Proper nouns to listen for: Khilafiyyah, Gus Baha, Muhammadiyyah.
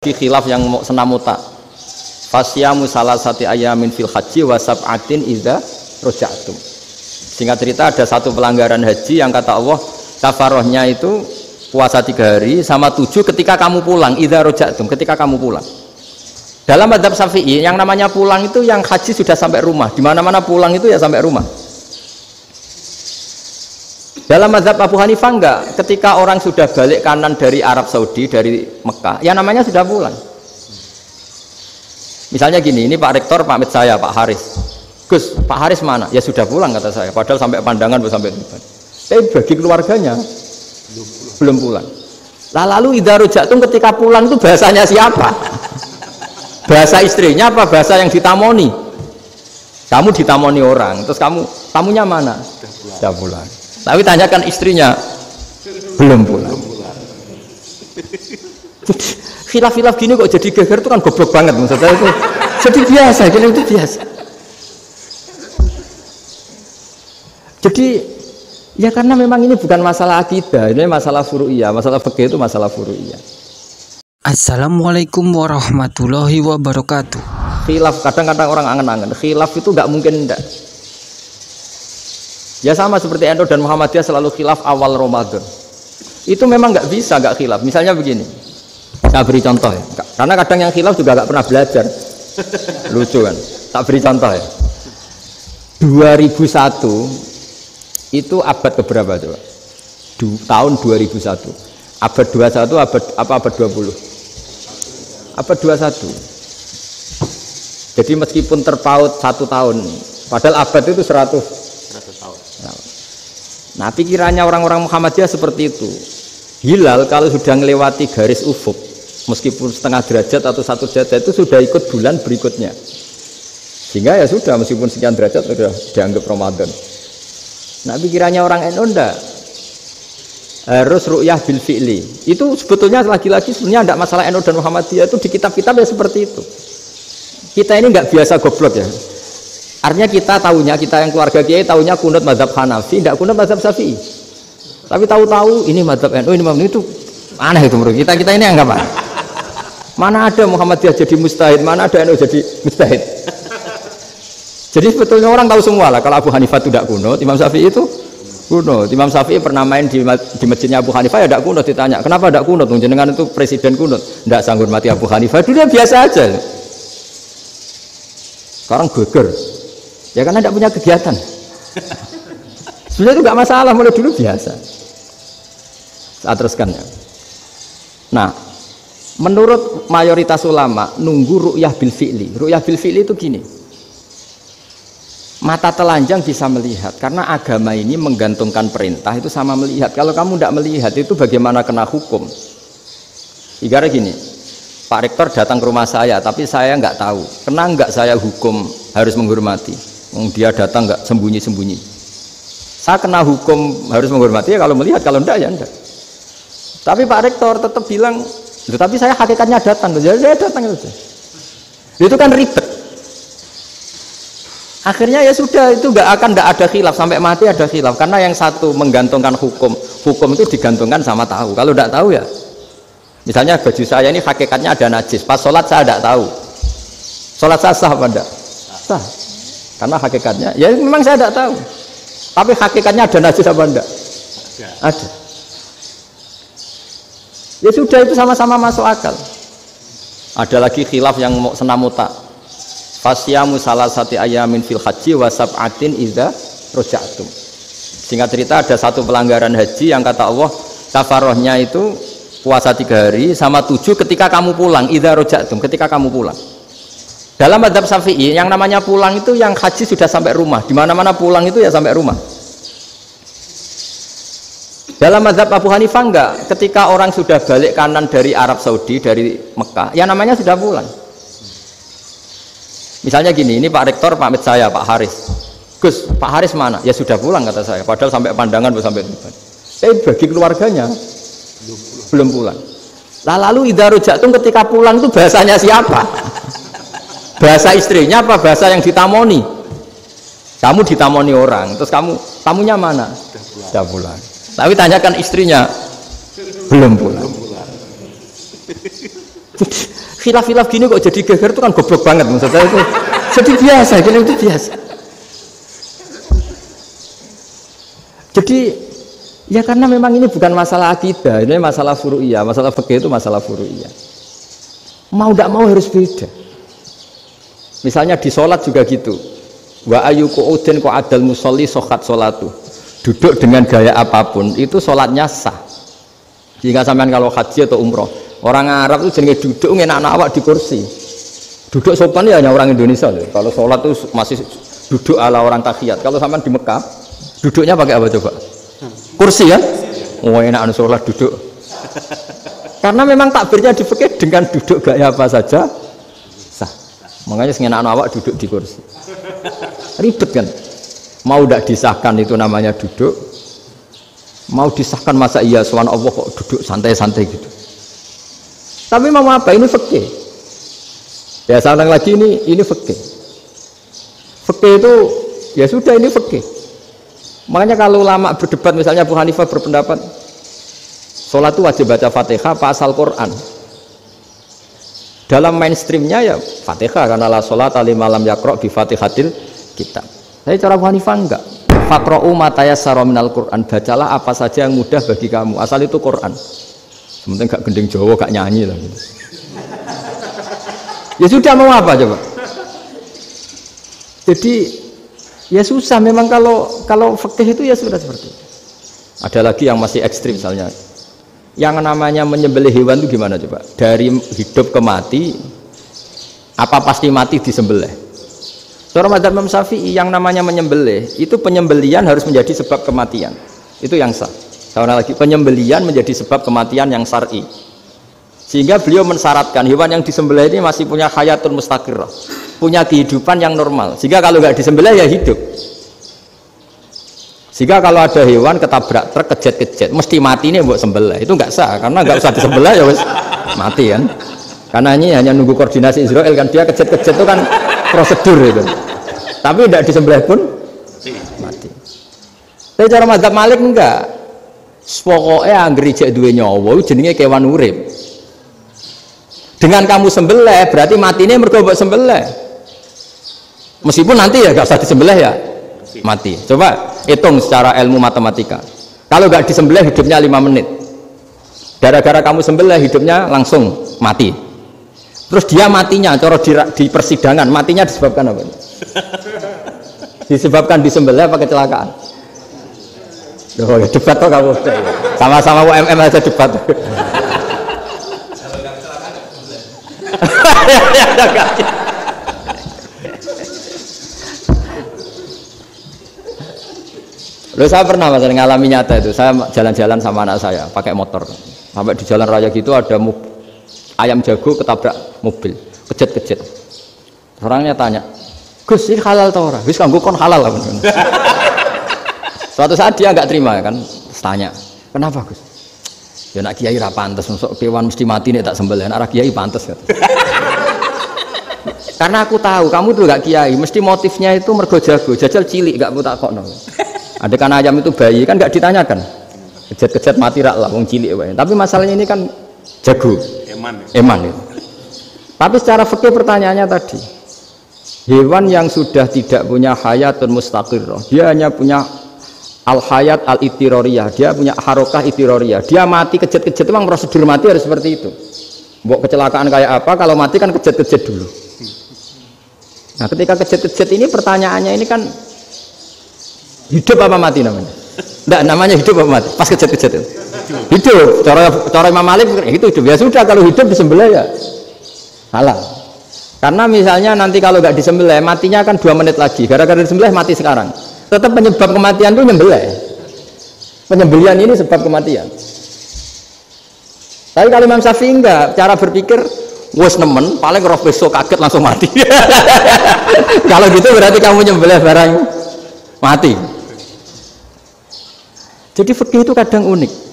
Di khilaf yang senam muta fasyamu salah satu ayamin fil haji wasab atin idza rojatum. Singkat cerita ada satu pelanggaran haji yang kata Allah kafarohnya itu puasa 3 hari sama 7 ketika kamu pulang idza rojatum, ketika kamu pulang. Dalam madzhab Syafi'i yang namanya pulang itu yang haji sudah sampai rumah, di mana-mana pulang itu ya sampai rumah. Dalam mazhab Abu Hanifah enggak, ketika orang sudah balik kanan dari Arab Saudi, dari Mekah, ya namanya sudah pulang. Misalnya gini, ini Pak Rektor pamit saya, Pak Haris. Gus, Pak Haris mana? Ya sudah pulang kata saya, padahal sampai pandangan sampai tujuan. Tapi bagi keluarganya belum pulang. Lalu idza raja'tum ketika pulang itu bahasanya siapa? Bahasa istrinya apa bahasa yang ditamoni? Kamu ditamoni orang, terus tamunya mana? Sudah pulang. Tapi tanyakan istrinya belum pulang. Khilaf-khilaf gini kok jadi geger itu kan goblok banget maksud saya itu. Jadi biasa, gini itu biasa. Jadi ya karena memang ini bukan masalah akidah, ini masalah furu'iyah, masalah fikih itu masalah furu'iyah. Assalamualaikum warahmatullahi wabarakatuh. Khilaf kadang-kadang orang angan-angan, khilaf itu nggak mungkin enggak. Ya sama seperti NU dan Muhammadiyah selalu khilaf awal Ramadan. Itu memang nggak bisa nggak khilaf. Misalnya begini, saya beri contoh ya. Karena kadang yang khilaf juga nggak pernah belajar. Lucu kan? Tak beri contoh ya. 2001 itu abad keberapa coba? Tahun 2001. Abad 21 abad 20? Abad 21. Jadi meskipun terpaut 1 tahun, padahal abad itu 100 tahun. Nah, pikirannya orang-orang Muhammadiyah seperti itu. Hilal kalau sudah melewati garis ufuk, meskipun 0,5 derajat atau 1 derajat itu sudah ikut bulan berikutnya. Sehingga ya sudah meskipun sekian derajat sudah dianggap Ramadan. Nah, pikirannya orang NU enggak. Harus ru'yah bil fi'li. Itu sebetulnya lagi-lagi sebenarnya enggak masalah NU dan Muhammadiyah, itu di kitab-kitab ya seperti itu. Kita ini enggak biasa goblok ya. Artinya kita yang keluarga kiai tahunya kunut mazhab Hanafi, tidak kunut mazhab Syafi'i. Tapi tahu-tahu ini mazhab NU, ini mazhab itu aneh itu menurut kita ini anggap apa? Mana ada Muhammadiyah jadi mustahid, mana ada NU jadi mustahid. Jadi sebetulnya orang tahu semua lah kalau Abu Hanifah itu tidak kunut, Imam Syafi'i itu kunut. Imam Syafi'i pernah main di masjidnya Abu Hanifah ya tidak kunut, ditanya, "Kenapa tidak kunut? Jenengan itu presiden kunut." Tidak sanggup mati Abu Hanifah, itu dia biasa aja. Sekarang geger. Ya karena tidak punya kegiatan. Sebenarnya itu nggak masalah, mulai dulu biasa. Saya teruskan ya. Nah, menurut mayoritas ulama nunggu ru'yah bil fi'li. Ru'yah bil fi'li itu gini. Mata telanjang bisa melihat karena agama ini menggantungkan perintah itu sama melihat. Kalau kamu tidak melihat itu bagaimana kena hukum? Ibarat gini. Pak Rektor datang ke rumah saya tapi saya nggak tahu. Kena nggak saya hukum harus menghormati? Dia datang nggak sembunyi-sembunyi. Saya kena hukum harus menghormati ya kalau melihat, kalau enggak ya enggak. Tapi Pak Rektor tetap bilang, tapi saya hakikatnya datang, jadi saya datang itu. Itu kan ribet. Akhirnya ya sudah itu nggak ada khilaf sampai mati ada khilaf karena yang satu menggantungkan hukum, hukum itu digantungkan sama tahu. Kalau enggak tahu ya, misalnya baju saya ini hakikatnya ada najis. Pas sholat saya enggak tahu, sholat saya sah apa enggak? Sah. Karena hakikatnya, ya memang saya tidak tahu. Tapi hakikatnya ada najis apa enggak? Ada. Ya sudah itu sama-sama masuk akal. Ada lagi khilaf yang senam muta. Fasyamu salah satu ayamin fil haji wasab atin idza rojatum. Singkat cerita ada satu pelanggaran haji yang kata Allah kafarohnya itu puasa 3 hari sama 7 ketika kamu pulang idza rojatum, ketika kamu pulang. Dalam madzhab Syafi'i yang namanya pulang itu yang haji sudah sampai rumah, di mana-mana pulang itu ya sampai rumah. Dalam madzhab Abu Hanifah enggak, ketika orang sudah balik kanan dari Arab Saudi, dari Mekah, ya namanya sudah pulang. Misalnya gini, ini Pak Rektor pamit saya, Pak Haris. Gus, Pak Haris mana? Ya sudah pulang kata saya, padahal sampai pandangan sampai tujuan. Tapi bagi keluarganya belum pulang. Lalu idza raja'tum ketika pulang itu bahasanya siapa? Bahasa istrinya apa bahasa yang ditamoni? Kamu ditamoni orang, terus tamunya mana? Sudah pulang. Tapi tanyakan istrinya belum pulang. Khilaf-khilaf gini kok jadi geger itu kan goblok banget maksud saya itu. Jadi biasa, gini itu biasa. Jadi ya karena memang ini bukan masalah akidah, ini masalah furu'iyah, masalah fikih itu masalah furu'iyah. Mau tidak mau harus beda. Misalnya di sholat juga gitu. Wa ayyuku udin ku adal musolli sokat sholatu. Duduk dengan gaya apapun itu sholatnya sah. Jika sampean kalau haji atau umroh, orang Arab itu jenenge duduk ngenak-nak awak di kursi. Duduk sopan ya hanya orang Indonesia loh. Kalau sholat itu masih duduk ala orang tahiyat. Kalau sampean di Mekah, duduknya pakai apa coba? Kursi ya? Oh enak sholat duduk. Karena memang takbirnya di fikih dengan duduk gaya apa saja sah. Makanya ngenak-nak awak duduk di kursi. Ribet kan? Mau tidak disahkan itu namanya duduk, mau disahkan masa iya subhanallah Allah kok duduk santai-santai gitu. Tapi mau apa? Ini fikih. Ya saya ulang lagi ini fikih. Fikih itu ya sudah ini fikih. Makanya kalau ulama berdebat misalnya Abu Hanifah berpendapat sholat itu wajib baca Fatihah pasal Quran. Dalam mainstreamnya ya Fatihah karena la sholat alim alam yakro bi Fatihatil kitab. Tapi cara Abu Hanifah enggak. Faqra'u ma tayassara minal Qur'an, bacalah apa saja yang mudah bagi kamu, asal itu Qur'an. Sementara enggak gending Jawa, enggak nyanyi lah gitu. Ya sudah mau apa coba? Jadi ya susah memang kalau fikih itu ya sudah seperti itu. Ada lagi yang masih ekstrim misalnya. Yang namanya menyembelih hewan itu gimana coba? Dari hidup ke mati, apa pasti mati disembelih? Cara mazhab Imam Syafi'i yang namanya menyembelih itu penyembelian harus menjadi sebab kematian. Itu yang sah. Karena lagi penyembelian menjadi sebab kematian yang syar'i. Sehingga beliau mensyaratkan hewan yang disembelih ini masih punya hayatun mustaqirrah, punya kehidupan yang normal. Sehingga kalau enggak disembelih ya hidup. Sehingga kalau ada hewan ketabrak truk kejet-kejet mesti mati ini buat sembelih. Itu enggak sah karena enggak usah disembelih ya wis mati kan. Karena ini hanya nunggu koordinasi Israel kan dia kejet-kejet itu kan prosedur itu. Tapi tidak disembelih pun mati. Tapi cara mazhab Malik enggak. Pokoke anggere jek duwe nyawa iku jenenge kewan urip. Dengan kamu sembelih berarti matine mergo mbok sembelih. Meskipun nanti ya enggak usah disembelih ya mati. Coba hitung secara ilmu matematika. Kalau enggak disembelih hidupnya 5 menit. Gara-gara kamu sembelih hidupnya langsung mati. Terus dia matinya cara di persidangan matinya disebabkan apa? Disebabkan disembelih apa kecelakaan? Loh, debat kok kamu sama-sama UMM aja debat. Loh, saya pernah mas ngalami nyata itu. Saya jalan-jalan sama anak saya pakai motor. Sampai di jalan raya gitu ada ayam jago ketabrak mobil, kejet-kejet. Orangnya tanya, Gus ini halal tau orang? Wis kanggo kon halal lah. Suatu saat dia nggak terima kan, tanya, kenapa Gus? Ya nak kiai ra pantes, mosok kewan mesti mati nek tak sembelih, nak ra kiai pantes gitu. Karena aku tahu kamu tuh nggak kiai, mesti motifnya itu mergo jago, jajal cilik nggak mau takokno. Ada kan ayam itu bayi kan nggak ditanyakan, kejet-kejet mati rak lah, wong cilik wae. Tapi masalahnya ini kan jago. Eman itu. Tapi secara fikih pertanyaannya tadi, hewan yang sudah tidak punya hayatun mustaqirroh, dia hanya punya al-hayat al-itiroriyah, dia punya harokah itiroriyah, dia mati kejet-kejet. Memang prosedur mati harus seperti itu. Buat kecelakaan kayak apa? Kalau mati kan kejet-kejet dulu. Nah, ketika kejet-kejet ini pertanyaannya ini kan hidup apa mati namanya? Tidak, namanya hidup apa mati? Pas kejet-kejet itu. Hidup. Cara Imam Malik itu hidup. Ya sudah kalau hidup disembelih ya halal. Karena misalnya nanti kalau nggak disembelih matinya kan 2 menit lagi. Gara-gara disembelih mati sekarang. Tetap penyebab kematian itu nyembelih. Penyembelian ini sebab kematian. Tapi kalau Imam Syafi'i enggak, cara berpikir wes nemen, paling roh besok kaget langsung mati. Kalau gitu berarti kamu nyembelih barang mati. Jadi fikih itu kadang unik.